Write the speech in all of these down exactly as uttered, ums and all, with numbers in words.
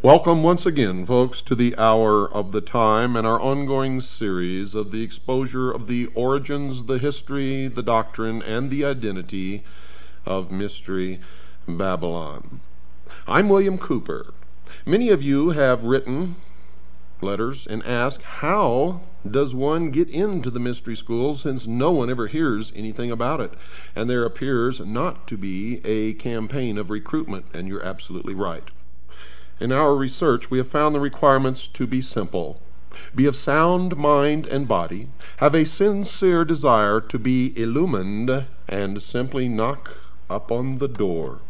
Welcome once again, folks, to the Hour of the Time and our ongoing series of the exposure of the origins, the history, the doctrine, and the identity of Mystery Babylon. I'm William Cooper. Many of you have written letters and asked, how does one get into the mystery school since no one ever hears anything about it? And there appears not to be a campaign of recruitment, and you're absolutely right. In our research, we have found the requirements to be simple. Be of sound mind and body, have a sincere desire to be illumined, and simply knock upon the door.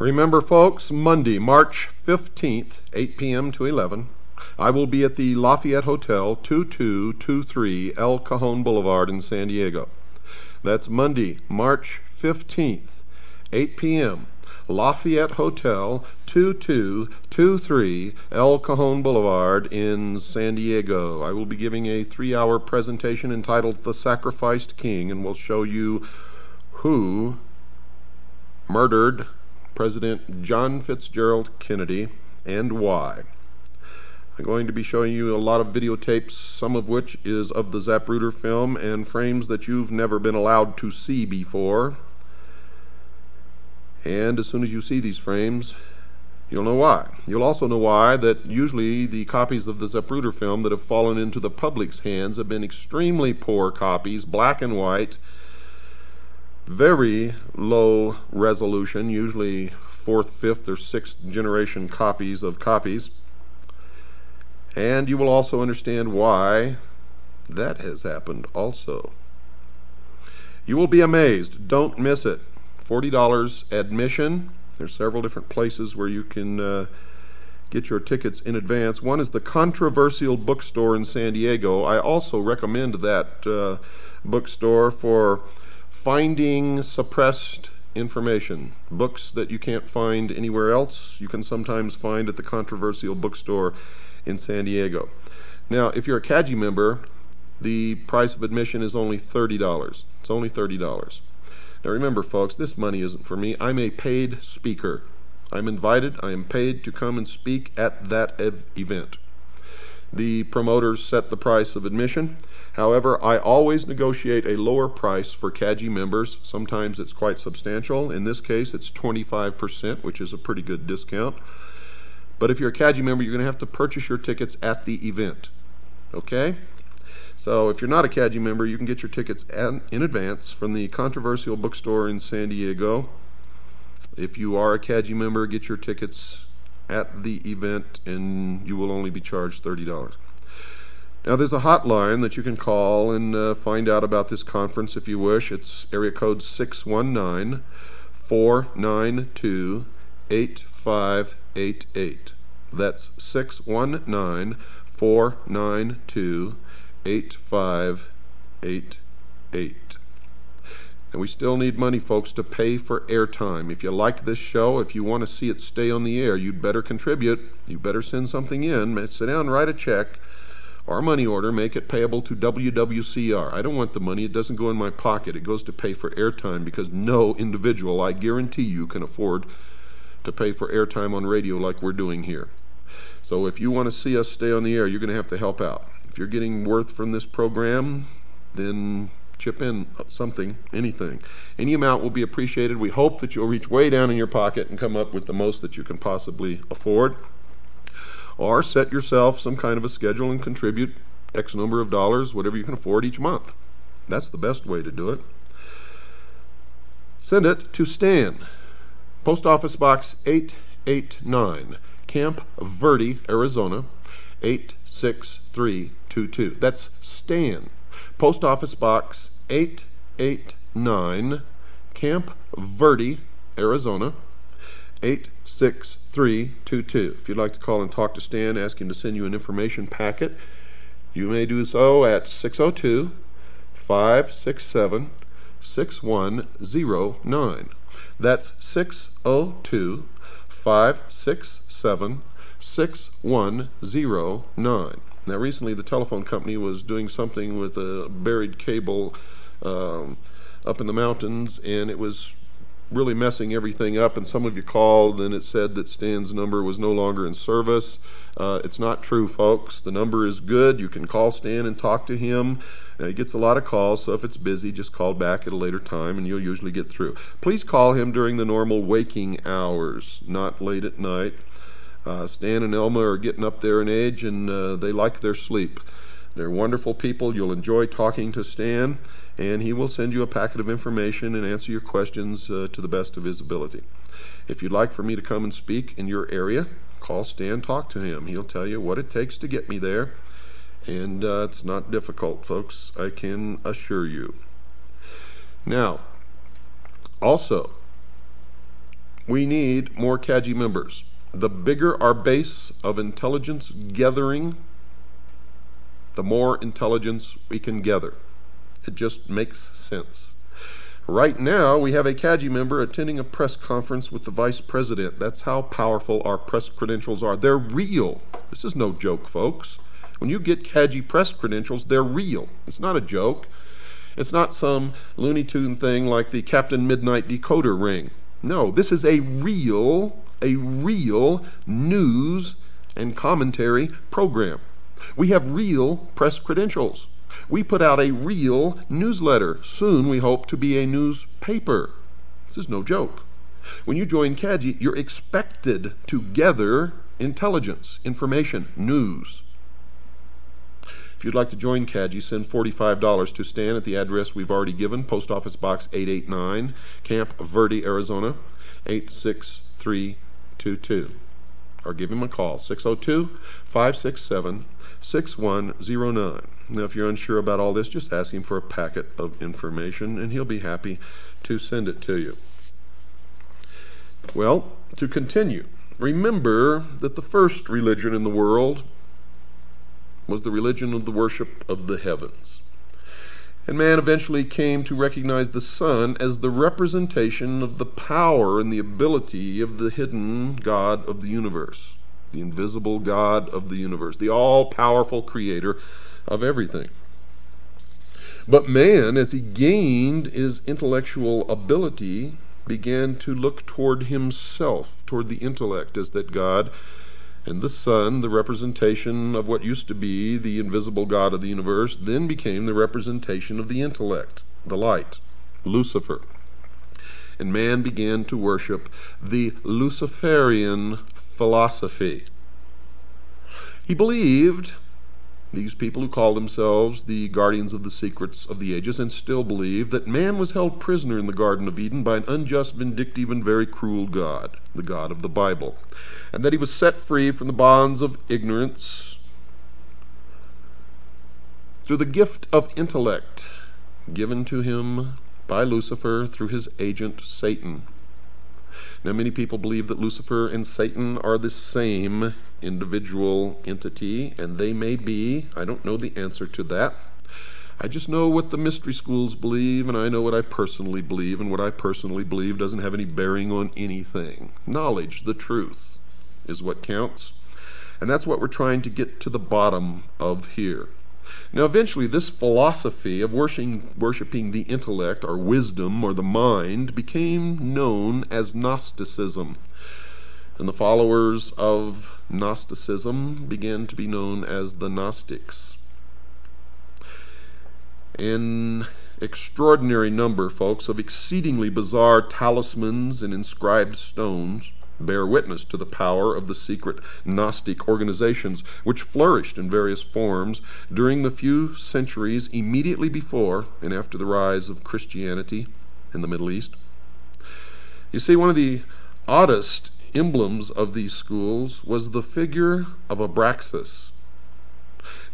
Remember, folks, Monday, March fifteenth, eight p m to eleven, I will be at the Lafayette Hotel, twenty-two twenty-three El Cajon Boulevard in San Diego. That's Monday, March fifteenth, eight p m Lafayette Hotel, twenty-two twenty-three El Cajon Boulevard in San Diego. I will be giving a three-hour presentation entitled The Sacrificed King, and will show you who murdered President John Fitzgerald Kennedy and why. I'm going to be showing you a lot of videotapes, some of which is of the Zapruder film, and frames that you've never been allowed to see before. And as soon as you see these frames, you'll know why. You'll also know why that usually the copies of the Zapruder film that have fallen into the public's hands have been extremely poor copies, black and white, very low resolution, usually fourth, fifth, or sixth generation copies of copies. And you will also understand why that has happened also. You will be amazed. Don't miss it. forty dollars admission. There's several different places where you can uh, get your tickets in advance. One is the Controversial Bookstore in San Diego. I also recommend that uh, bookstore for finding suppressed information. Books that you can't find anywhere else, you can sometimes find at the Controversial Bookstore in San Diego. Now, if you're a C A J I member, the price of admission is only thirty dollars. It's only thirty dollars. Now remember, folks, this money isn't for me. I'm a paid speaker. I'm invited, I am paid to come and speak at that ev event. The promoters set the price of admission. However, I always negotiate a lower price for C A J I members. Sometimes it's quite substantial. In this case, it's twenty-five percent, which is a pretty good discount. But if you're a C A J I member, you're going to have to purchase your tickets at the event. Okay? So if you're not a C A J I member, you can get your tickets an, in advance from the Controversial Bookstore in San Diego. If you are a C A J I member, get your tickets at the event, and you will only be charged thirty dollars. Now, there's a hotline that you can call and uh, find out about this conference if you wish. It's area code six one nine, four nine two, eight five eight eight. That's six one nine, four nine two, eight five eight eight. And we still need money, folks, to pay for airtime. If you like this show, if you want to see it stay on the air, you'd better contribute. You better send something in. Sit down, write a check or money order, make it payable to W W C R. I don't want the money. It doesn't go in my pocket. It goes to pay for airtime, because no individual, I guarantee you, can afford to pay for airtime on radio like we're doing here. So if you want to see us stay on the air, you're going to have to help out. If you're getting worth from this program, then chip in something, anything. Any amount will be appreciated. We hope that you'll reach way down in your pocket and come up with the most that you can possibly afford. Or set yourself some kind of a schedule and contribute X number of dollars, whatever you can afford each month. That's the best way to do it. Send it to Stan, Post Office Box eight eight nine, Camp Verde, Arizona, eight six three two two. That's Stan, Post Office Box eight eight nine, Camp Verde, Arizona, eight six three two two. If you'd like to call and talk to Stan, ask him to send you an information packet, you may do so at six oh two, five six seven, six one oh nine. That's six oh two, five six seven, six one oh nine. Now, recently the telephone company was doing something with a buried cable um, up in the mountains, and it was really messing everything up, and some of you called and it said that Stan's number was no longer in service. Uh, it's not true, folks. The number is good. You can call Stan and talk to him. Uh, he gets a lot of calls, so if it's busy, just call back at a later time and you'll usually get through. Please call him during the normal waking hours, not late at night. Uh, Stan and Elma are getting up there in age, and uh, they like their sleep. They're wonderful people. You'll enjoy talking to Stan, and he will send you a packet of information and answer your questions uh, to the best of his ability. If you'd like for me to come and speak in your area, call Stan, talk to him. He'll tell you what it takes to get me there, and uh, it's not difficult, folks, I can assure you. Now, also, we need more C A J I members. The bigger our base of intelligence gathering, the more intelligence we can gather. It just makes sense. Right now, we have a C A J I member attending a press conference with the vice president. That's how powerful our press credentials are. They're real. This is no joke, folks. When you get C A J I press credentials, they're real. It's not a joke. It's not some Looney Tune thing like the Captain Midnight decoder ring. No, this is a real, a real news and commentary program. We have real press credentials. We put out a real newsletter. Soon we hope to be a newspaper. This is no joke. When you join C A J I, you're expected to gather intelligence, information, news. If you'd like to join C A J I, send forty-five dollars to Stan at the address we've already given, Post Office Box eight eighty-nine, Camp Verde, Arizona, eight six three two two. Or give him a call, six oh two, five six seven, six one oh nine. Now, if you're unsure about all this, just ask him for a packet of information, and he'll be happy to send it to you. Well, to continue, remember that the first religion in the world was the religion of the worship of the heavens. And man eventually came to recognize the sun as the representation of the power and the ability of the hidden God of the universe, the invisible God of the universe, the all-powerful creator of everything. But man, as he gained his intellectual ability, began to look toward himself, toward the intellect, as that God and the sun, the representation of what used to be the invisible God of the universe, then became the representation of the intellect, the light, Lucifer. And man began to worship the Luciferian philosophy. He believed, these people who call themselves the guardians of the secrets of the ages, and still believe, that man was held prisoner in the Garden of Eden by an unjust, vindictive, and very cruel God, the God of the Bible, and that he was set free from the bonds of ignorance through the gift of intellect given to him by Lucifer through his agent Satan. Now, many people believe that Lucifer and Satan are the same individual entity, and they may be. I don't know the answer to that. I just know what the mystery schools believe, and I know what I personally believe, and what I personally believe doesn't have any bearing on anything. Knowledge, the truth, is what counts, and that's what we're trying to get to the bottom of here. Now, eventually, this philosophy of worshiping, worshiping the intellect, or wisdom, or the mind, became known as Gnosticism, and the followers of Gnosticism began to be known as the Gnostics. An extraordinary number, folks, of exceedingly bizarre talismans and inscribed stones bear witness to the power of the secret Gnostic organizations, which flourished in various forms during the few centuries immediately before and after the rise of Christianity in the Middle East. You see, one of the oddest emblems of these schools was the figure of Abraxas.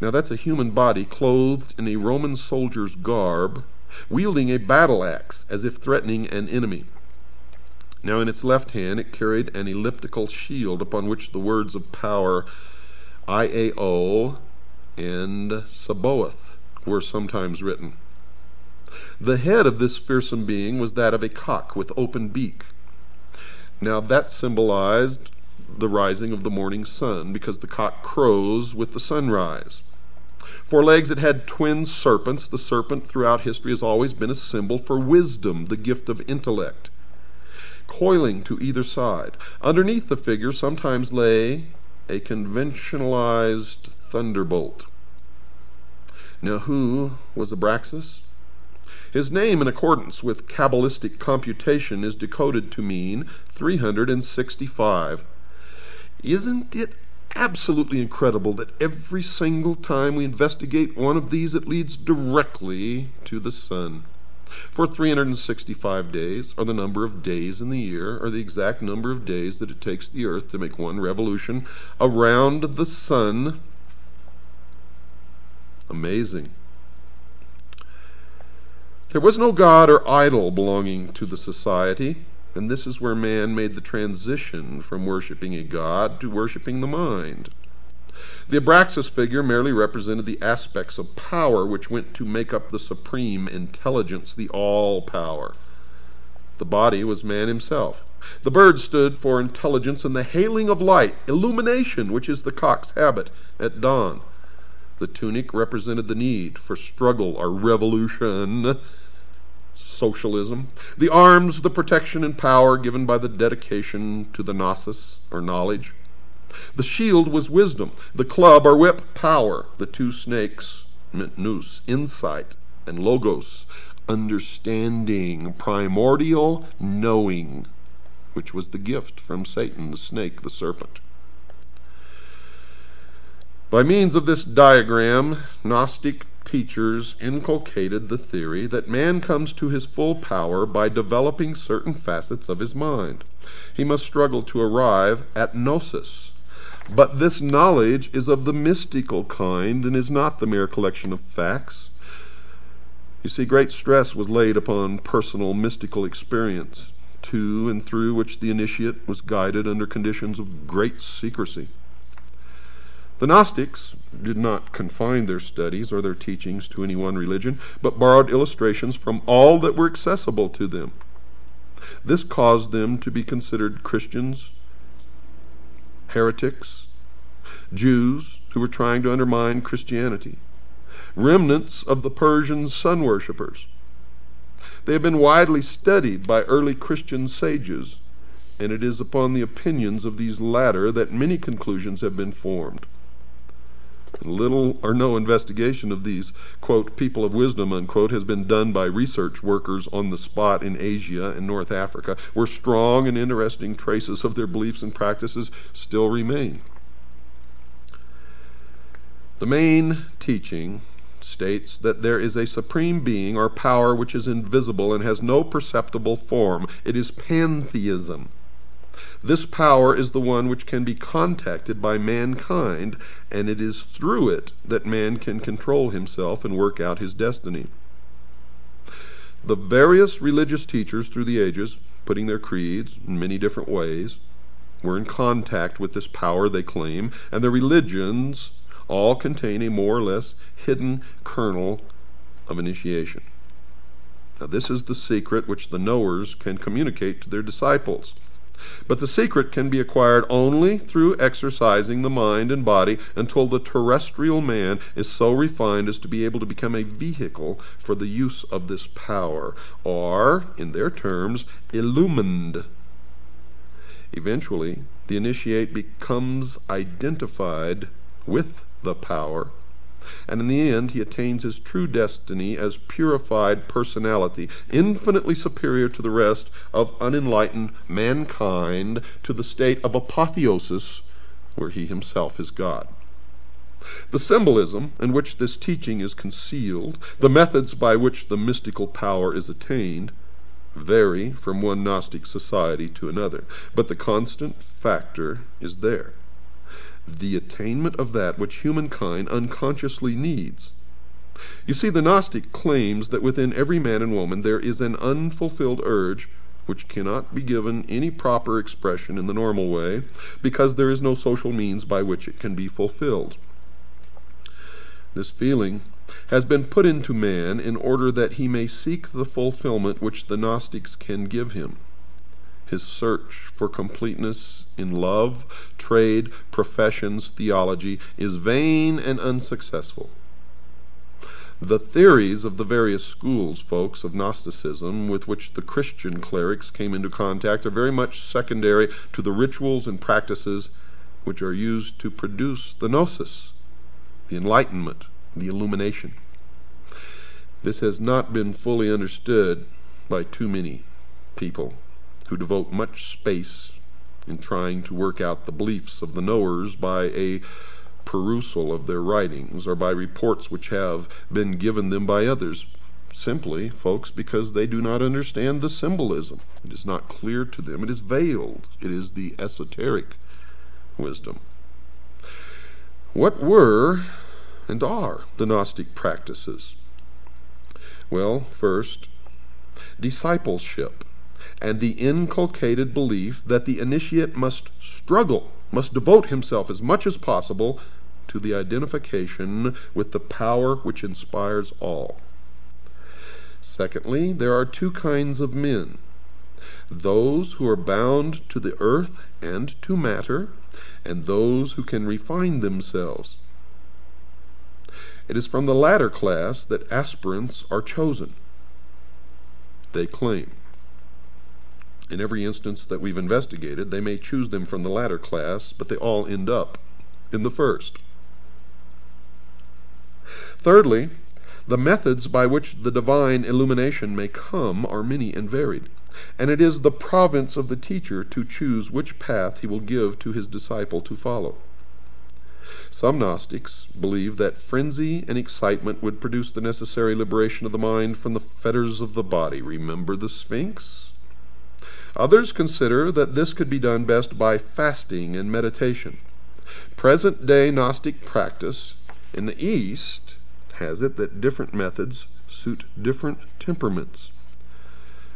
Now, that's a human body clothed in a Roman soldier's garb, wielding a battle axe as if threatening an enemy. Now, in its left hand, it carried an elliptical shield upon which the words of power I A O and Saboath were sometimes written. The head of this fearsome being was that of a cock with open beak. Now, that symbolized the rising of the morning sun, because the cock crows with the sunrise. For legs, it had twin serpents. The serpent throughout history has always been a symbol for wisdom, the gift of intellect, coiling to either side. Underneath the figure sometimes lay a conventionalized thunderbolt. Now, who was Abraxas? His name, in accordance with Kabbalistic computation, is decoded to mean three hundred sixty-five. Isn't it absolutely incredible that every single time we investigate one of these, it leads directly to the sun? For three hundred sixty-five days are the number of days in the year, or the exact number of days that it takes the earth to make one revolution around the sun. Amazing. There was no god or idol belonging to the society, and this is where man made the transition from worshiping a god to worshiping the mind. The Abraxas figure merely represented the aspects of power which went to make up the supreme intelligence, the all-power, The body was man himself. The bird stood for intelligence and the hailing of light, illumination, which is the cock's habit at dawn. The tunic represented the need for struggle or revolution, socialism. The arms, the protection and power given by the dedication to the gnosis, or knowledge. The shield was wisdom. The club, or whip, power. The two snakes meant nous, insight, and logos, understanding, primordial knowing, which was the gift from Satan, the snake, the serpent. By means of this diagram, Gnostic teachers inculcated the theory that man comes to his full power by developing certain facets of his mind. He must struggle to arrive at gnosis. But this knowledge is of the mystical kind and is not the mere collection of facts. You see, great stress was laid upon personal mystical experience, to and through which the initiate was guided under conditions of great secrecy. The Gnostics did not confine their studies or their teachings to any one religion, but borrowed illustrations from all that were accessible to them. This caused them to be considered Christians, heretics, Jews who were trying to undermine Christianity, remnants of the Persian sun worshippers. They have been widely studied by early Christian sages, and it is upon the opinions of these latter that many conclusions have been formed. Little or no investigation of these, quote, people of wisdom, unquote, has been done by research workers on the spot in Asia and North Africa, where strong and interesting traces of their beliefs and practices still remain. The main teaching states that there is a supreme being or power which is invisible and has no perceptible form. It is pantheism. This power is the one which can be contacted by mankind, and it is through it that man can control himself and work out his destiny. The various religious teachers through the ages, putting their creeds in many different ways, were in contact with this power they claim, and their religions all contain a more or less hidden kernel of initiation. Now, this is the secret which the knowers can communicate to their disciples. But the secret can be acquired only through exercising the mind and body until the terrestrial man is so refined as to be able to become a vehicle for the use of this power, or, in their terms, illumined. Eventually, the initiate becomes identified with the power, and in the end he attains his true destiny as purified personality, infinitely superior to the rest of unenlightened mankind, to the state of apotheosis where he himself is God. The symbolism in which this teaching is concealed, the methods by which the mystical power is attained, vary from one Gnostic society to another, but the constant factor is there: the attainment of that which humankind unconsciously needs. You see, the Gnostic claims that within every man and woman there is an unfulfilled urge which cannot be given any proper expression in the normal way, because there is no social means by which it can be fulfilled. This feeling has been put into man in order that he may seek the fulfillment which the Gnostics can give him. His search for completeness in love, trade, professions, theology is vain and unsuccessful. The theories of the various schools, folks, of Gnosticism with which the Christian clerics came into contact are very much secondary to the rituals and practices which are used to produce the gnosis, the enlightenment, the illumination. This has not been fully understood by too many people, who devote much space in trying to work out the beliefs of the knowers by a perusal of their writings or by reports which have been given them by others, simply, folks, because they do not understand the symbolism. It is not clear to them. It is veiled. It is the esoteric wisdom. What were and are the Gnostic practices? Well, first, discipleship, and the inculcated belief that the initiate must struggle, must devote himself as much as possible to the identification with the power which inspires all. Secondly, there are two kinds of men, those who are bound to the earth and to matter, and those who can refine themselves. It is from the latter class that aspirants are chosen, they claim. In every instance that we've investigated, they may choose them from the latter class, but they all end up in the first. Thirdly, the methods by which the divine illumination may come are many and varied, and it is the province of the teacher to choose which path he will give to his disciple to follow. Some Gnostics believe that frenzy and excitement would produce the necessary liberation of the mind from the fetters of the body. Remember the Sphinx? Others consider that this could be done best by fasting and meditation. Present-day Gnostic practice in the East has it that different methods suit different temperaments.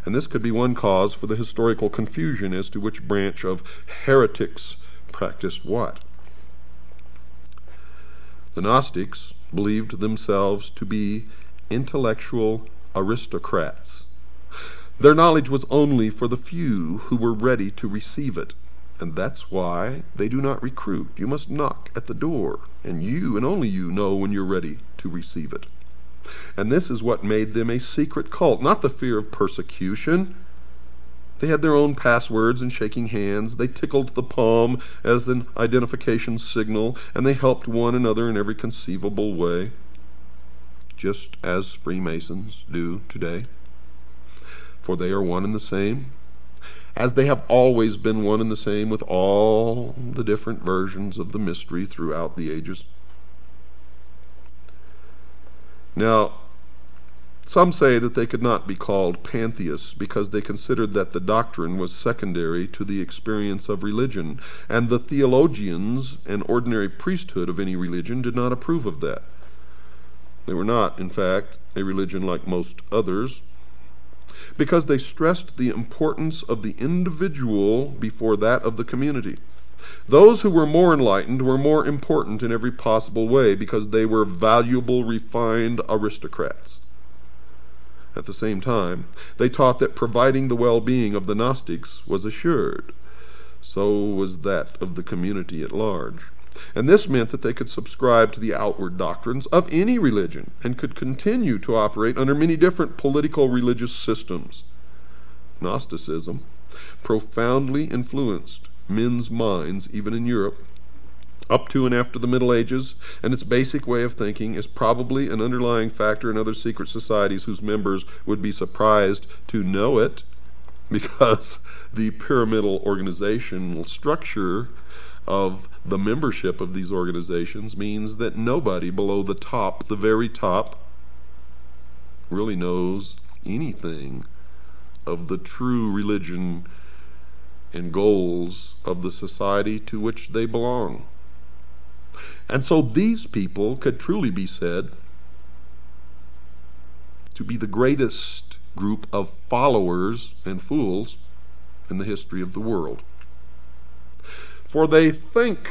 And this could be one cause for the historical confusion as to which branch of heretics practiced what. The Gnostics believed themselves to be intellectual aristocrats. Their knowledge was only for the few who were ready to receive it, and that's why they do not recruit. You must knock at the door, and you and only you know when you're ready to receive it. And this is what made them a secret cult, not the fear of persecution. They had their own passwords and shaking hands. They tickled the palm as an identification signal, and they helped one another in every conceivable way, just as Freemasons do today. For they are one and the same, as they have always been one and the same with all the different versions of the mystery throughout the ages. Now, some say that they could not be called pantheists because they considered that the doctrine was secondary to the experience of religion, and the theologians and ordinary priesthood of any religion did not approve of that. They were not, in fact, a religion like most others, because they stressed the importance of the individual before that of the community. Those who were more enlightened were more important in every possible way because they were valuable, refined aristocrats. At the same time, they taught that providing the well-being of the Gnostics was assured. So was that of the community at large. And this meant that they could subscribe to the outward doctrines of any religion and could continue to operate under many different political religious systems. Gnosticism profoundly influenced men's minds, even in Europe, up to and after the Middle Ages, and its basic way of thinking is probably an underlying factor in other secret societies whose members would be surprised to know it, because the pyramidal organizational structure of the membership of these organizations means that nobody below the top, the very top, really knows anything of the true religion and goals of the society to which they belong. And so these people could truly be said to be the greatest group of followers and fools in the history of the world. For they think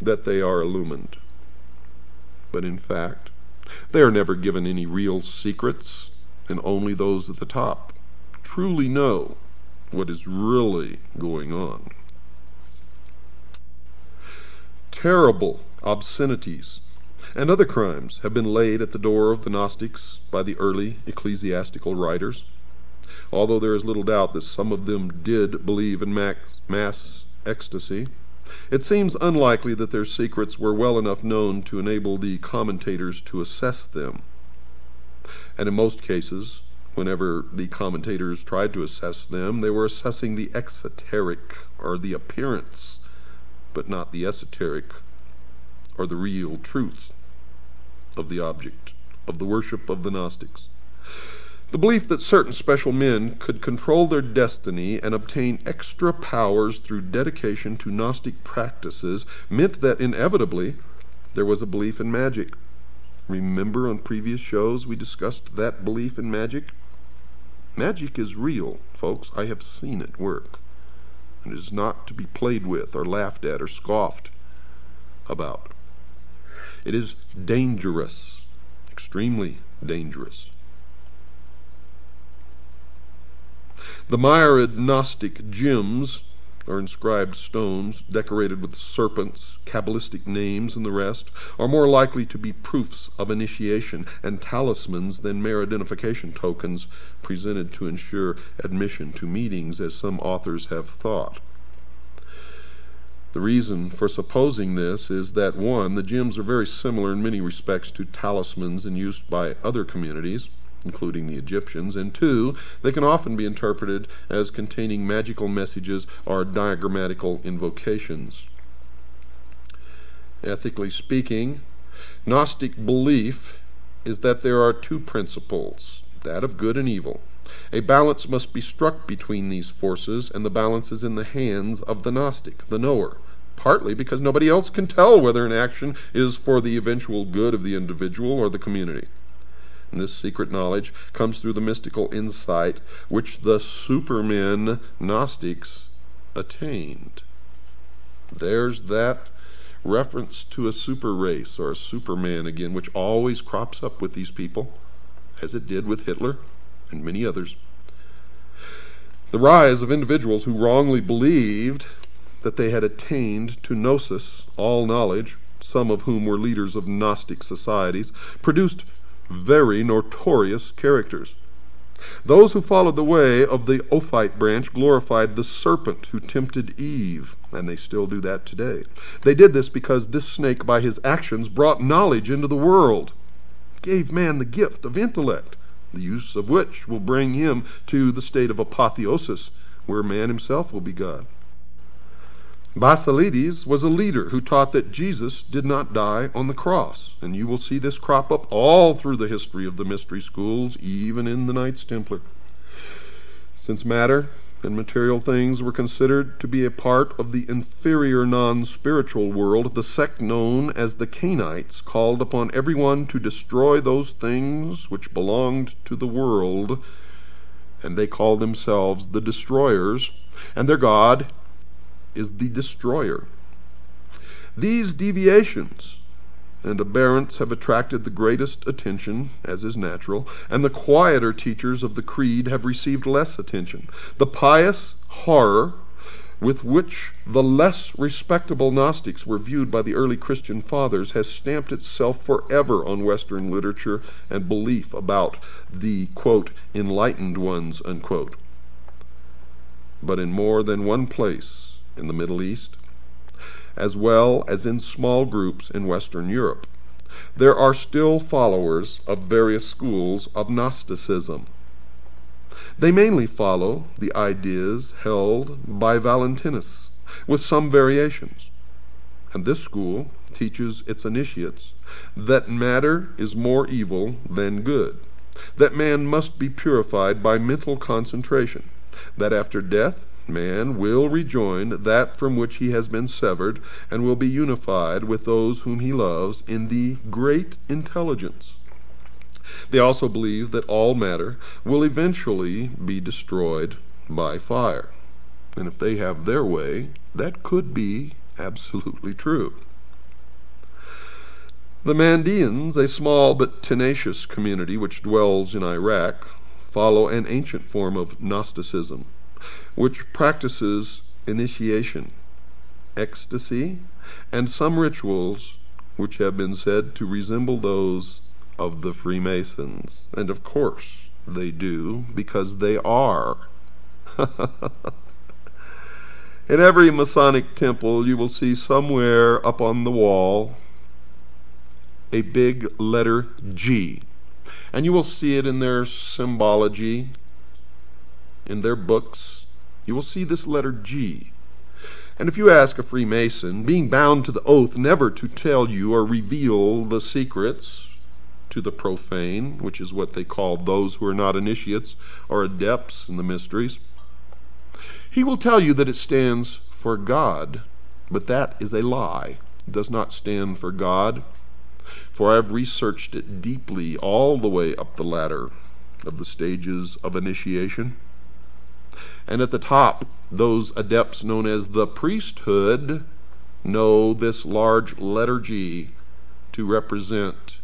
that they are illumined, but in fact, they are never given any real secrets, and only those at the top truly know what is really going on. Terrible obscenities and other crimes have been laid at the door of the Gnostics by the early ecclesiastical writers, although there is little doubt that some of them did believe in mass, mass ecstasy. It seems unlikely that their secrets were well enough known to enable the commentators to assess them, and in most cases, whenever the commentators tried to assess them, they were assessing the exoteric, or the appearance, but not the esoteric or the real truth of the object of the worship of the Gnostics. The belief that certain special men could control their destiny and obtain extra powers through dedication to Gnostic practices meant that inevitably there was a belief in magic. Remember, on previous shows we discussed that belief in magic? Magic is real, folks. I have seen it work. And it is not to be played with or laughed at or scoffed about. It is dangerous, extremely dangerous. The myriad Gnostic gems are inscribed stones decorated with serpents, Kabbalistic names, and the rest, are more likely to be proofs of initiation and talismans than mere identification tokens presented to ensure admission to meetings, as some authors have thought. The reason for supposing this is that, one, the gems are very similar in many respects to talismans in use by other communities, including the Egyptians, and two, they can often be interpreted as containing magical messages or diagrammatical invocations. Ethically speaking, Gnostic belief is that there are two principles, that of good and evil. A balance must be struck between these forces, and the balance is in the hands of the Gnostic, the knower, partly because nobody else can tell whether an action is for the eventual good of the individual or the community. And this secret knowledge comes through the mystical insight which the supermen Gnostics attained. There's that reference to a super race or a superman again, which always crops up with these people, as it did with Hitler and many others. The rise of individuals who wrongly believed that they had attained to gnosis, all knowledge, some of whom were leaders of Gnostic societies, produced very notorious characters. Those who followed the way of the Ophite branch glorified the serpent who tempted Eve, and they still do that today. They did this because this snake, by his actions, brought knowledge into the world, gave man the gift of intellect, the use of which will bring him to the state of apotheosis, where man himself will be God. Basilides was a leader who taught that Jesus did not die on the cross, and you will see this crop up all through the history of the mystery schools, even in the Knights Templar. Since matter and material things were considered to be a part of the inferior non-spiritual world, the sect known as the Cainites called upon everyone to destroy those things which belonged to the world, and they call themselves the Destroyers, and their God is the Destroyer. These deviations and aberrants have attracted the greatest attention, as is natural, and the quieter teachers of the creed have received less attention. The pious horror with which the less respectable Gnostics were viewed by the early Christian fathers has stamped itself forever on Western literature and belief about the, quote, enlightened ones, unquote. But in more than one place, in the Middle East, as well as in small groups in Western Europe, there are still followers of various schools of Gnosticism. They mainly follow the ideas held by Valentinus, with some variations, and this school teaches its initiates that matter is more evil than good, that man must be purified by mental concentration, that after death man will rejoin that from which he has been severed, and will be unified with those whom he loves in the great intelligence. They also believe that all matter will eventually be destroyed by fire. And if they have their way, that could be absolutely true. The Mandeans, a small but tenacious community which dwells in Iraq, follow an ancient form of Gnosticism, which practices initiation, ecstasy, and some rituals which have been said to resemble those of the Freemasons. And of course they do, because they are. In every Masonic temple you will see somewhere up on the wall a big letter G, and you will see it in their symbology, in their books. You will see this letter G. And if you ask a Freemason, being bound to the oath never to tell you or reveal the secrets to the profane, which is what they call those who are not initiates or adepts in the mysteries, he will tell you that it stands for God, but that is a lie. It does not stand for God, for I have researched it deeply all the way up the ladder of the stages of initiation. And at the top, those adepts known as the priesthood know this large letter G to represent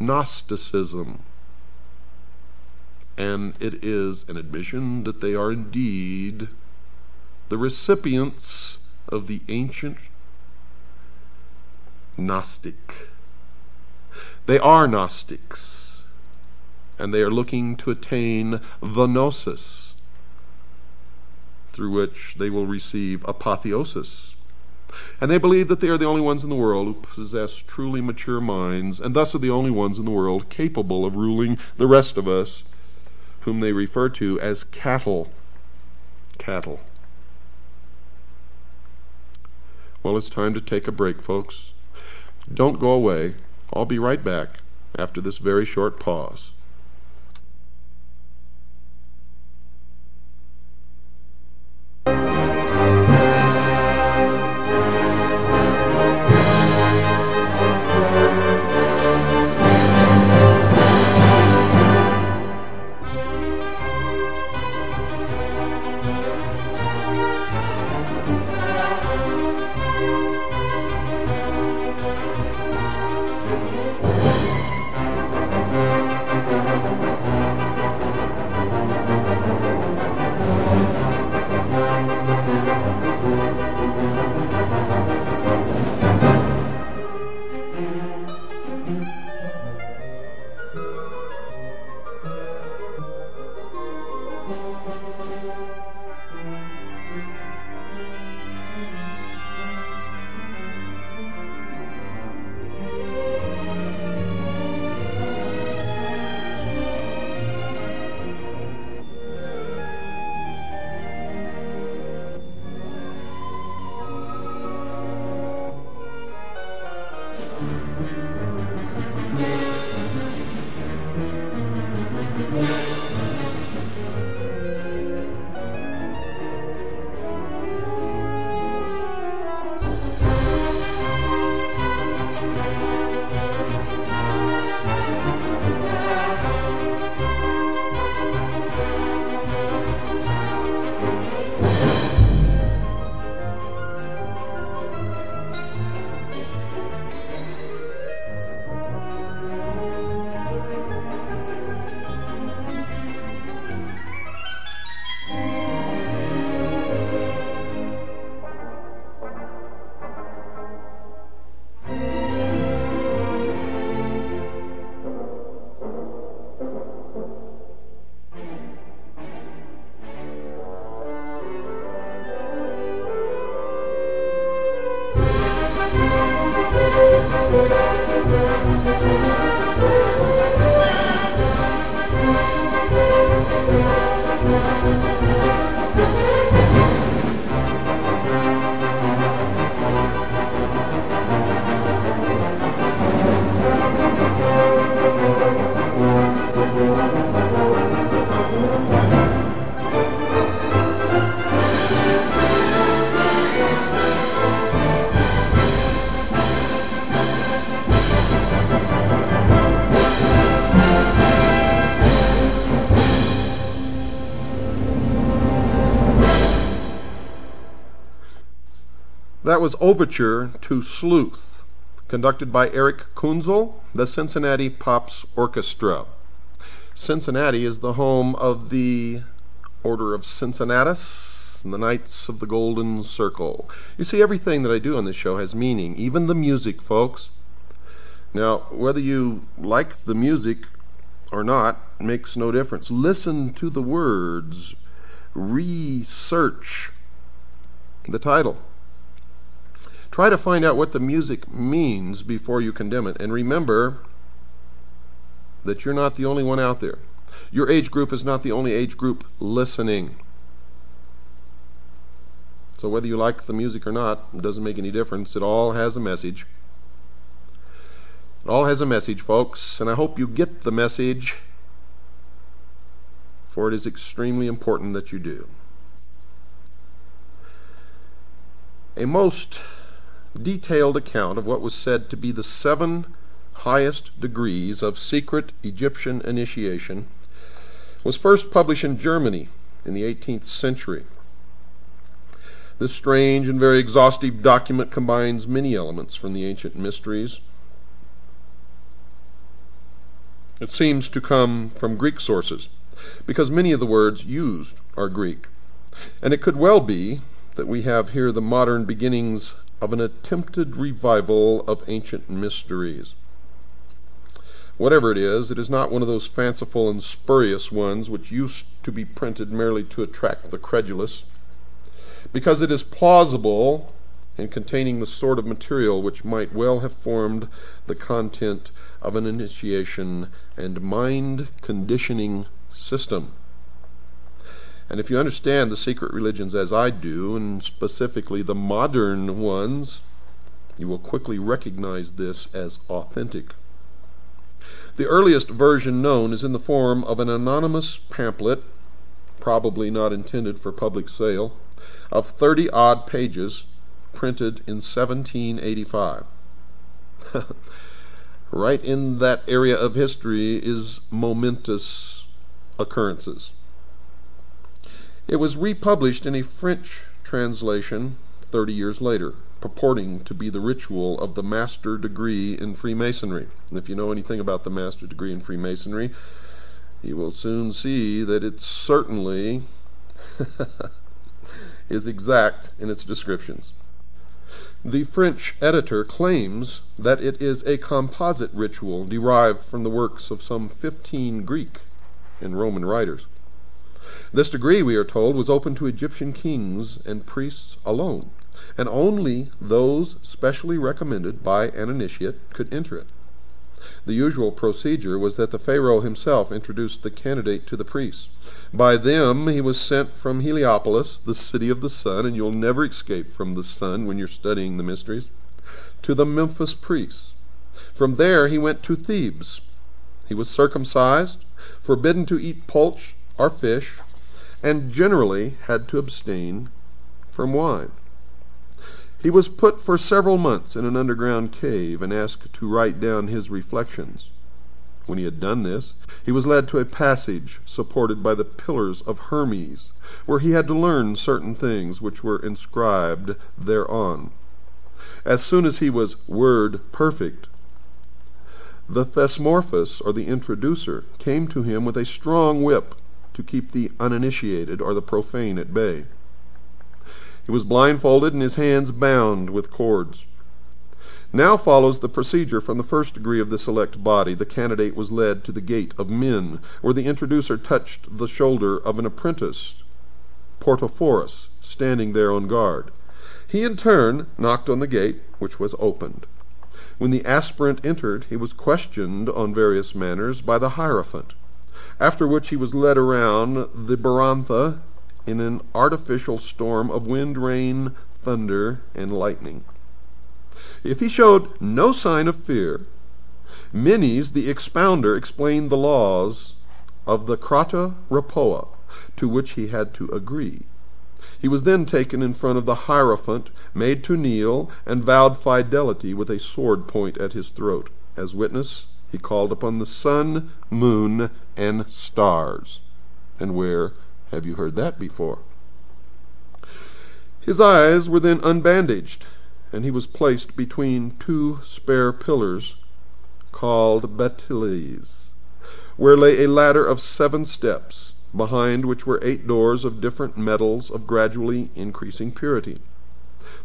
Gnosticism. and it is an admission that they are indeed the recipients of the ancient Gnostic. They are Gnostics, and they are looking to attain the Gnosis, through which they will receive apotheosis. And they believe that they are the only ones in the world who possess truly mature minds, and thus are the only ones in the world capable of ruling the rest of us, whom they refer to as cattle. Cattle. Well, it's time to take a break, folks. Don't go away. I'll be right back after this very short pause. That was Overture to Sleuth, conducted by Eric Kunzel, the Cincinnati Pops Orchestra. Cincinnati is the home of the Order of Cincinnatus and the Knights of the Golden Circle. You see, everything that I do on this show has meaning, even the music, folks. Now, whether you like the music or not makes no difference. Listen to the words. Research the title. Try to find out what the music means before you condemn it. And remember that you're not the only one out there. Your age group is not the only age group listening. So whether you like the music or not, it doesn't make any difference. It all has a message. It all has a message, folks. And I hope you get the message, for it is extremely important that you do. A most detailed account of what was said to be the seven highest degrees of secret Egyptian initiation was first published in Germany in the eighteenth century. This strange and very exhaustive document combines many elements from the ancient mysteries. It seems to come from Greek sources, because many of the words used are Greek. And it could well be that we have here the modern beginnings of an attempted revival of ancient mysteries. Whatever it is, it is not one of those fanciful and spurious ones which used to be printed merely to attract the credulous, because it is plausible and containing the sort of material which might well have formed the content of an initiation and mind-conditioning system. And if you understand the secret religions as I do, and specifically the modern ones, you will quickly recognize this as authentic. The earliest version known is in the form of an anonymous pamphlet, probably not intended for public sale, of thirty-odd pages, printed in seventeen eighty-five. Right in that area of history is momentous occurrences. It was republished in a French translation thirty years later, purporting to be the ritual of the master degree in Freemasonry. And if you know anything about the master degree in Freemasonry, you will soon see that it certainly is exact in its descriptions. The French editor claims that it is a composite ritual derived from the works of some fifteen Greek and Roman writers. This degree, we are told, was open to Egyptian kings and priests alone, and only those specially recommended by an initiate could enter it. The usual procedure was that the pharaoh himself introduced the candidate to the priests. By them he was sent from Heliopolis, the city of the sun, and you'll never escape from the sun when you're studying the mysteries, to the Memphis priests. From there he went to Thebes. He was circumcised, forbidden to eat poultry or fish, and generally had to abstain from wine. He was put for several months in an underground cave and asked to write down his reflections. When he had done this, he was led to a passage supported by the pillars of Hermes, where he had to learn certain things which were inscribed thereon. As soon as he was word perfect, the thesmorphus, or the introducer, came to him with a strong whip to keep the uninitiated or the profane at bay. He was blindfolded and his hands bound with cords. Now follows the procedure from the first degree of the select body. The candidate was led to the gate of men, where the introducer touched the shoulder of an apprentice, Portophorus, standing there on guard. He in turn knocked on the gate, which was opened. When the aspirant entered, he was questioned on various matters by the Hierophant, after which he was led around the Barantha in an artificial storm of wind, rain, thunder, and lightning. If he showed no sign of fear, Menes, the expounder, explained the laws of the Krata Rapoa, to which he had to agree. He was then taken in front of the Hierophant, made to kneel, and vowed fidelity with a sword point at his throat. As witness, he called upon the sun, moon, and stars. And where have you heard that before? His eyes were then unbandaged, and he was placed between two spare pillars called battlees, where lay a ladder of seven steps, behind which were eight doors of different metals of gradually increasing purity.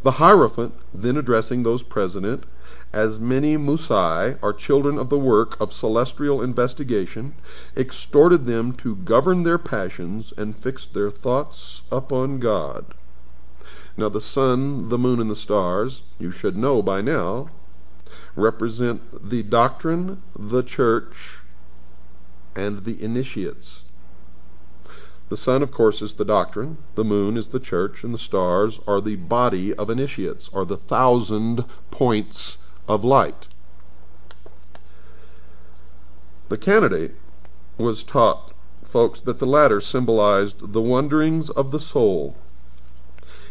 The Hierophant, then addressing those present as many Musai, are children of the work of celestial investigation, exhorted them to govern their passions and fix their thoughts upon God. Now the sun, the moon, and the stars, you should know by now, represent the doctrine, the church, and the initiates. The sun, of course, is the doctrine, the moon is the church, and the stars are the body of initiates, are the thousand points of light. The candidate was taught, folks, that the latter symbolized the wanderings of the soul.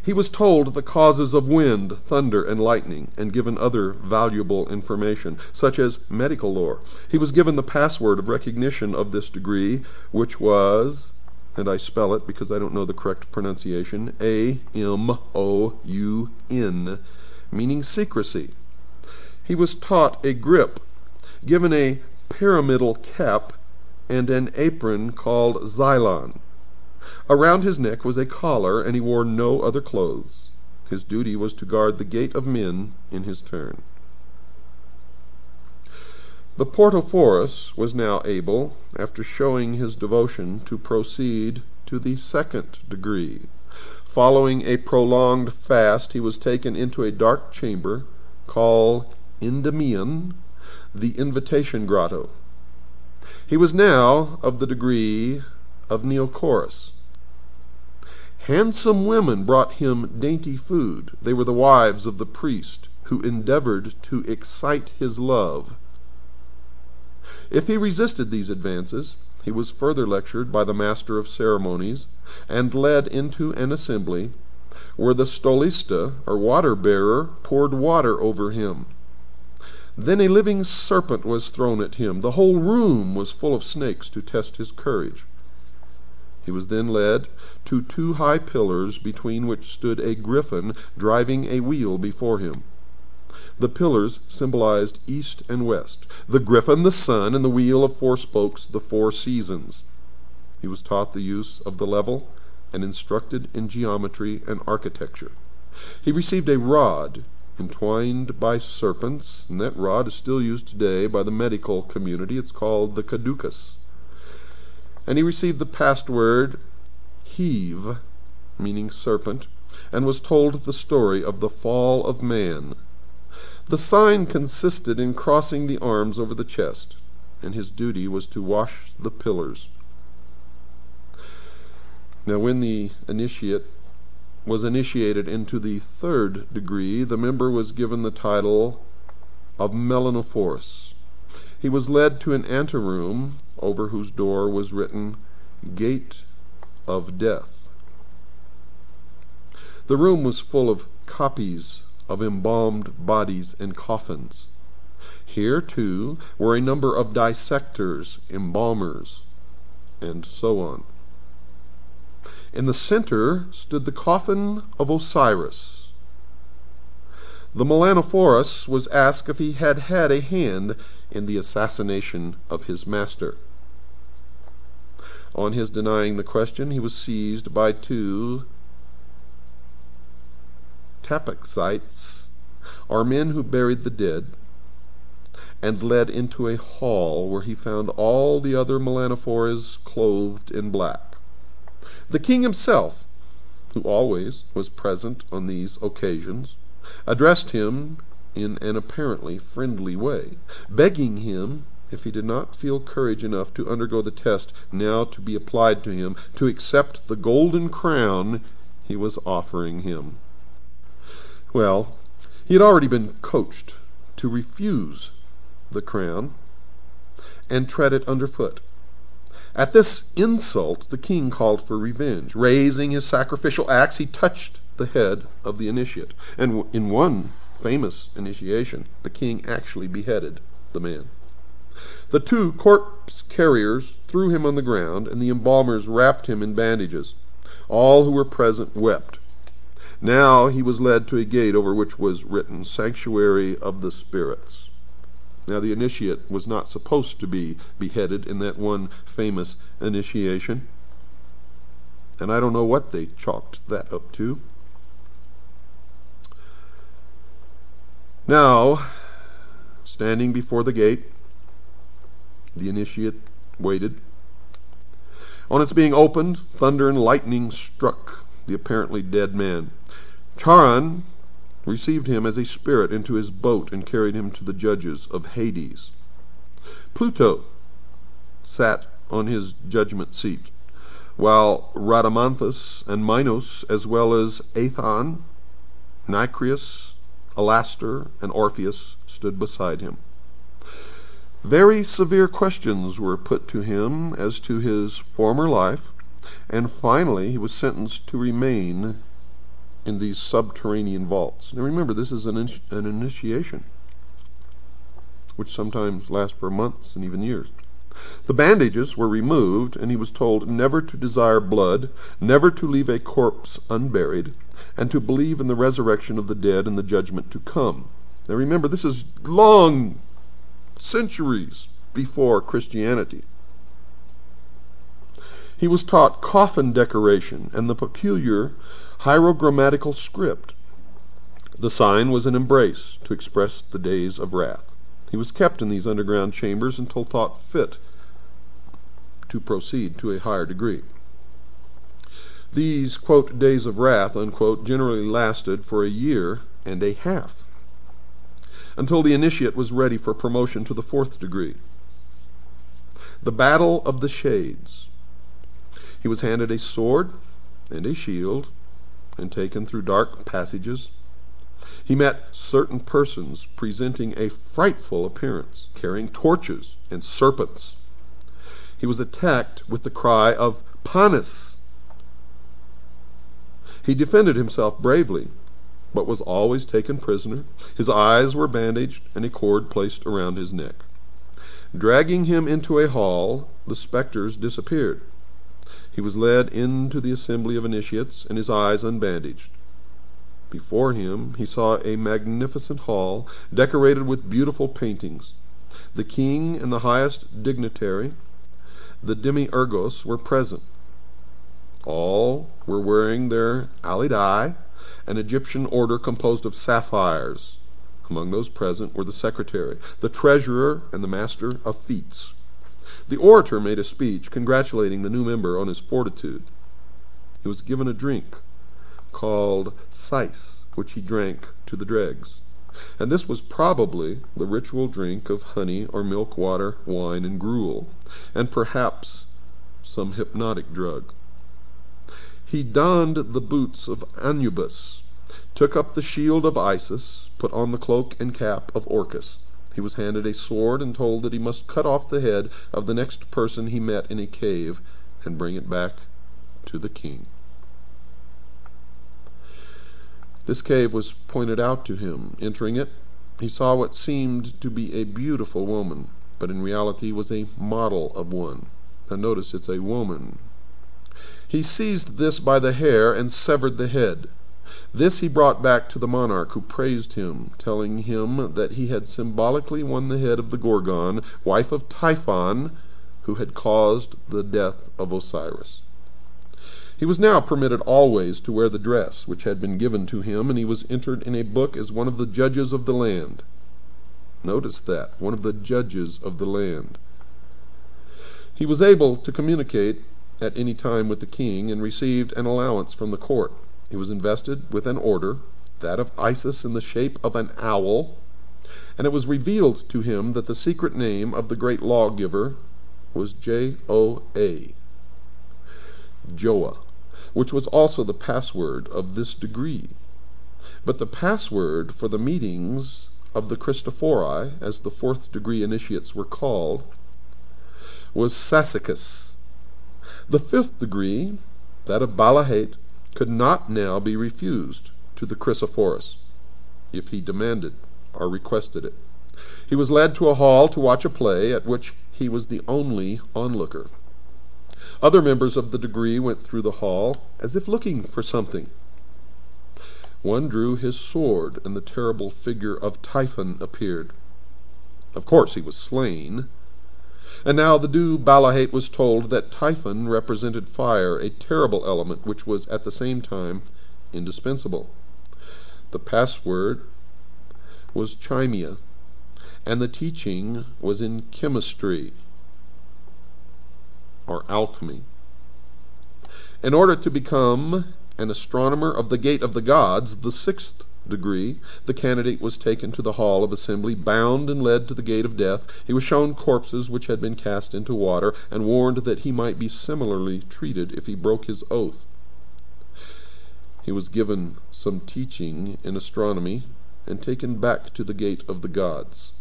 He was told the causes of wind, thunder, and lightning, and given other valuable information, such as medical lore. He was given the password of recognition of this degree, which was, and I spell it because I don't know the correct pronunciation, A M O U N, meaning secrecy. He was taught a grip, given a pyramidal cap, and an apron called Xylon. Around his neck was a collar, and he wore no other clothes. His duty was to guard the gate of men in his turn. The Portophorus was now able, after showing his devotion, to proceed to the second degree. Following a prolonged fast, he was taken into a dark chamber called Endymion, the Invitation Grotto. He was now of the degree of Neochorus. Handsome women brought him dainty food. They were the wives of the priest, who endeavored to excite his love. If he resisted these advances, he was further lectured by the master of ceremonies, and led into an assembly, where the stolista, or water-bearer, poured water over him. Then a living serpent was thrown at him. The whole room was full of snakes to test his courage. He was then led to two high pillars, between which stood a griffin driving a wheel before him. The pillars symbolized east and west, the griffin, the sun, and the wheel of four spokes, the four seasons. He was taught the use of the level and instructed in geometry and architecture. He received a rod entwined by serpents, and that rod is still used today by the medical community. It's called the caduceus. And he received the password heave, meaning serpent, and was told the story of the fall of man. The sign consisted in crossing the arms over the chest, and his duty was to wash the pillars. Now, when the initiate was initiated into the third degree, the member was given the title of Melanophorus. He was led to an anteroom over whose door was written, Gate of Death. The room was full of copies of embalmed bodies and coffins. Here, too, were a number of dissectors, embalmers, and so on. In the center stood the coffin of Osiris. The Melanophorus was asked if he had had a hand in the assassination of his master. On his denying the question, he was seized by two Tapaxites, are men who buried the dead, and led into a hall where he found all the other Melanophores clothed in black. The king himself, who always was present on these occasions, addressed him in an apparently friendly way, begging him, if he did not feel courage enough to undergo the test now to be applied to him, to accept the golden crown he was offering him. Well, he had already been coached to refuse the crown and tread it underfoot. At this insult, the king called for revenge. Raising his sacrificial axe, he touched the head of the initiate. And in one famous initiation, the king actually beheaded the man. The two corpse carriers threw him on the ground, and the embalmers wrapped him in bandages. All who were present wept. Now he was led to a gate over which was written, Sanctuary of the Spirits. Now the initiate was not supposed to be beheaded in that one famous initiation, and I don't know what they chalked that up to. Now, standing before the gate, the initiate waited. On its being opened, thunder and lightning struck the apparently dead man. Charon received him as a spirit into his boat and carried him to the judges of Hades. Pluto sat on his judgment seat, while Rhadamanthus and Minos, as well as Aethon, Nicias, Alastor, and Orpheus, stood beside him. Very severe questions were put to him as to his former life, and finally he was sentenced to remain in these subterranean vaults. Now remember, this is an, in an initiation, which sometimes lasts for months and even years. The bandages were removed, and he was told never to desire blood, never to leave a corpse unburied, and to believe in the resurrection of the dead and the judgment to come. Now remember, this is long centuries before Christianity. He was taught coffin decoration and the peculiar hierogrammatical script. The sign was an embrace to express the days of wrath. He was kept in these underground chambers until thought fit to proceed to a higher degree. These, quote, days of wrath, unquote, generally lasted for a year and a half, until the initiate was ready for promotion to the fourth degree. The Battle of the Shades. He was handed a sword and a shield and taken through dark passages. He met certain persons presenting a frightful appearance, carrying torches and serpents. He was attacked with the cry of Panis. He defended himself bravely, but was always taken prisoner. His eyes were bandaged and a cord placed around his neck. Dragging him into a hall, the specters disappeared. He was led into the assembly of initiates and his eyes unbandaged. Before him he saw a magnificent hall decorated with beautiful paintings. The king and the highest dignitary, the demiurgos, were present. All were wearing their alidai, an Egyptian order composed of sapphires. Among those present were the secretary, the treasurer, and the master of feats. The orator made a speech congratulating the new member on his fortitude. He was given a drink called sais, which he drank to the dregs, and this was probably the ritual drink of honey or milk water, wine, and gruel, and perhaps some hypnotic drug. He donned the boots of Anubis, took up the shield of Isis, put on the cloak and cap of Orcus. He was handed a sword and told that he must cut off the head of the next person he met in a cave and bring it back to the king. This cave was pointed out to him. Entering it, he saw what seemed to be a beautiful woman, but in reality was a model of one. Now notice it's a woman. He seized this by the hair and severed the head. This he brought back to the monarch, who praised him, telling him that he had symbolically won the head of the Gorgon, wife of Typhon, who had caused the death of Osiris. He was now permitted always to wear the dress which had been given to him, and he was entered in a book as one of the judges of the land. Notice that, one of the judges of the land. He was able to communicate at any time with the king, and received an allowance from the court. He was invested with an order, that of Isis in the shape of an owl, and it was revealed to him that the secret name of the great lawgiver was J O A, Joa, which was also the password of this degree. But the password for the meetings of the Christophori, as the fourth degree initiates were called, was Sassicus. The fifth degree, that of Balahate, could not now be refused to the Chrysophorus if he demanded or requested it. He was led to a hall to watch a play at which he was the only onlooker. Other members of the degree went through the hall as if looking for something. One drew his sword, and the terrible figure of Typhon appeared. Of course he was slain. And now the due Balahate was told that Typhon represented fire, a terrible element which was at the same time indispensable. The password was Chimia, and the teaching was in chemistry, or alchemy. In order to become an astronomer of the Gate of the Gods, the sixth degree, the candidate was taken to the hall of assembly, bound and led to the gate of death. He was shown corpses which had been cast into water, and warned that he might be similarly treated if he broke his oath. He was given some teaching in astronomy and taken back to the Gate of the Gods,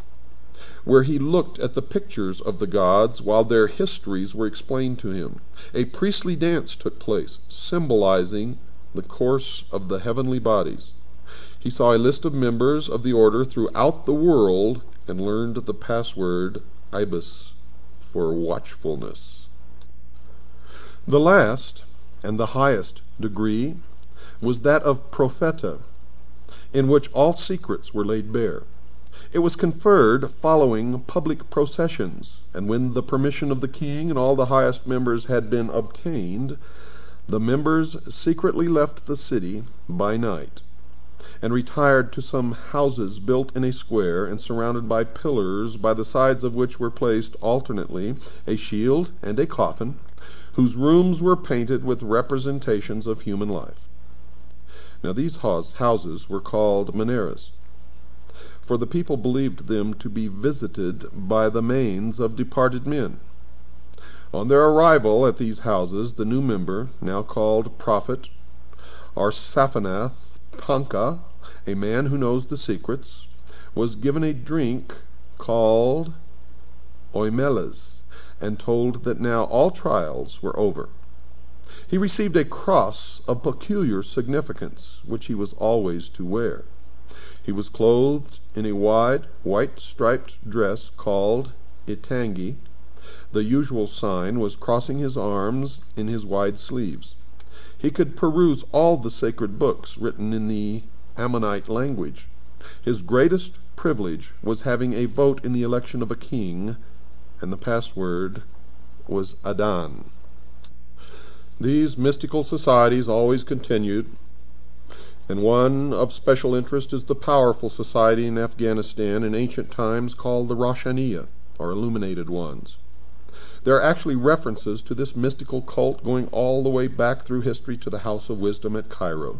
where he looked at the pictures of the gods while their histories were explained to him. A priestly dance took place, symbolizing the course of the heavenly bodies. He saw a list of members of the order throughout the world and learned the password Ibis for watchfulness. The last and the highest degree was that of Propheta, in which all secrets were laid bare. It was conferred following public processions, and when the permission of the king and all the highest members had been obtained, the members secretly left the city by night, and retired to some houses built in a square and surrounded by pillars, by the sides of which were placed alternately a shield and a coffin, whose rooms were painted with representations of human life. Now these houses were called maneras, for the people believed them to be visited by the manes of departed men. On their arrival at these houses, the new member, now called prophet, Arsaphenath Panka, a man who knows the secrets, was given a drink called oimelas, and told that now all trials were over. He received a cross of peculiar significance, which he was always to wear. He was clothed in a wide, white-striped dress called itangi. The usual sign was crossing his arms in his wide sleeves. He could peruse all the sacred books written in the Ammonite language. His greatest privilege was having a vote in the election of a king, and the password was Adan. These mystical societies always continued, and one of special interest is the powerful society in Afghanistan in ancient times called the Roshaniya, or Illuminated Ones. There are actually references to this mystical cult going all the way back through history to the House of Wisdom at Cairo.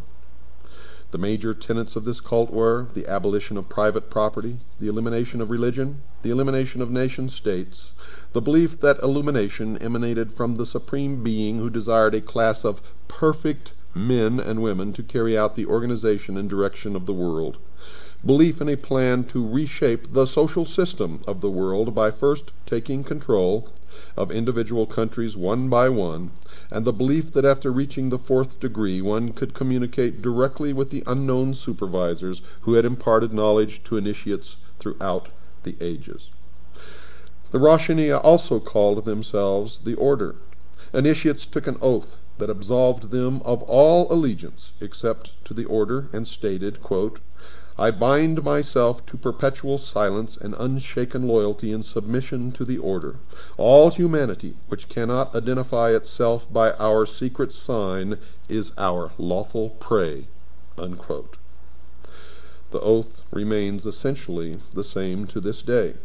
The major tenets of this cult were the abolition of private property, the elimination of religion, the elimination of nation-states, the belief that illumination emanated from the Supreme Being who desired a class of perfect men and women to carry out the organization and direction of the world, belief in a plan to reshape the social system of the world by first taking control of individual countries one by one, and the belief that after reaching the fourth degree one could communicate directly with the unknown supervisors who had imparted knowledge to initiates throughout the ages. The Roshaniya also called themselves the Order. Initiates took an oath that absolved them of all allegiance except to the Order, and stated, quote, "I bind myself to perpetual silence and unshaken loyalty and submission to the order. All humanity, which cannot identify itself by our secret sign, is our lawful prey." Unquote. The oath remains essentially the same to this day.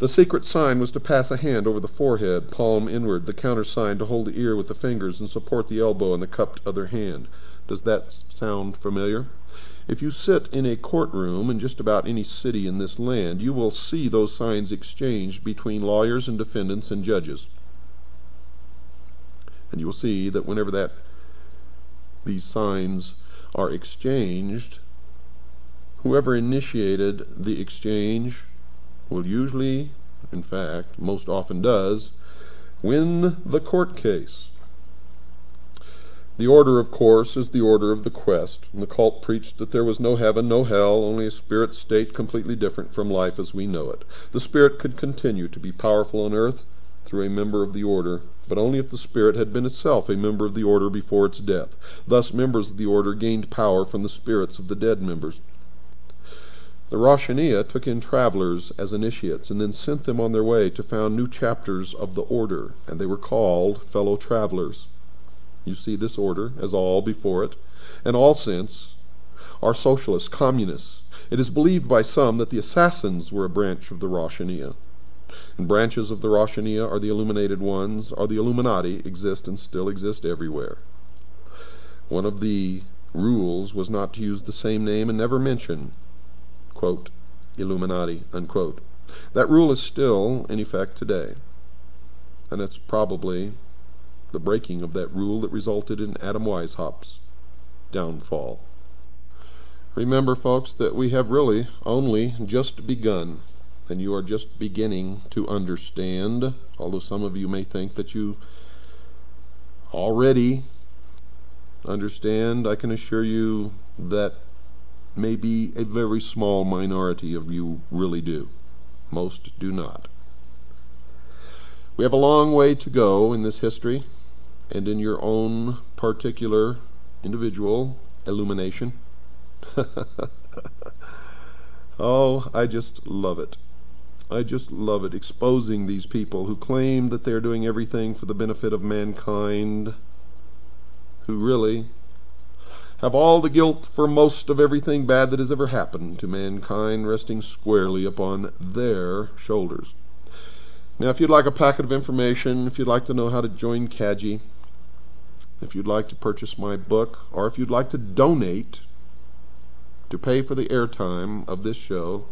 The secret sign was to pass a hand over the forehead, palm inward, the countersign to hold the ear with the fingers and support the elbow and the cupped other hand. Does that sound familiar? If you sit in a courtroom in just about any city in this land, you will see those signs exchanged between lawyers and defendants and judges. And you will see that whenever that these signs are exchanged, whoever initiated the exchange will usually, in fact, most often does, win the court case. The order, of course, is the order of the quest, and the cult preached that there was no heaven, no hell, only a spirit state completely different from life as we know it. The spirit could continue to be powerful on earth through a member of the order, but only if the spirit had been itself a member of the order before its death. Thus, members of the order gained power from the spirits of the dead members. The Roshaniya took in travelers as initiates and then sent them on their way to found new chapters of the order, and they were called fellow travelers. You see this order as all before it, and all since, are socialists, communists. It is believed by some that the assassins were a branch of the Roshaniya, and branches of the Roshaniya are the Illuminated Ones, or the Illuminati exist and still exist everywhere. One of the rules was not to use the same name and never mention, quote, Illuminati, unquote. That rule is still in effect today, and it's probably the breaking of that rule that resulted in Adam Weishaupt's downfall. Remember, folks, that we have really only just begun, and you are just beginning to understand, although some of you may think that you already understand. I can assure you that maybe a very small minority of you really do. Most do not. We have a long way to go in this history, and in your own particular individual illumination. Oh, I just love it. I just love it, exposing these people who claim that they're doing everything for the benefit of mankind, who really have all the guilt for most of everything bad that has ever happened to mankind resting squarely upon their shoulders. Now, if you'd like a packet of information, if you'd like to know how to join C A J I, if you'd like to purchase my book, or if you'd like to donate to pay for the airtime of this show,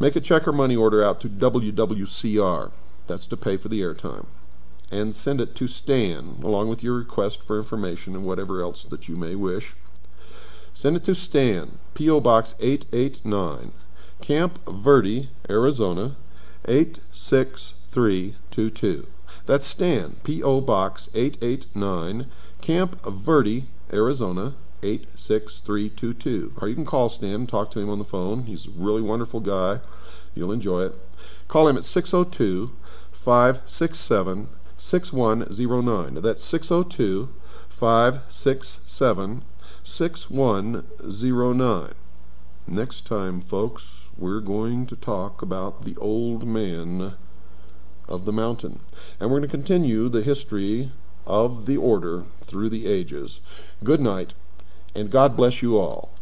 make a check or money order out to W W C R, that's to pay for the airtime, and send it to Stan, along with your request for information and whatever else that you may wish. Send it to Stan, P O Box eight eighty-nine, Camp Verde, Arizona, eight six three two two. That's Stan, P O Box eight eighty-nine, Camp Verde, Arizona, eight six three two two. Or you can call Stan, talk to him on the phone. He's a really wonderful guy. You'll enjoy it. Call him at six oh two, five six seven, six one oh nine. That's six oh two, five six seven, six one oh nine. Next time, folks, we're going to talk about the old man of the mountain. And we're going to continue the history of the order through the ages. Good night, and God bless you all.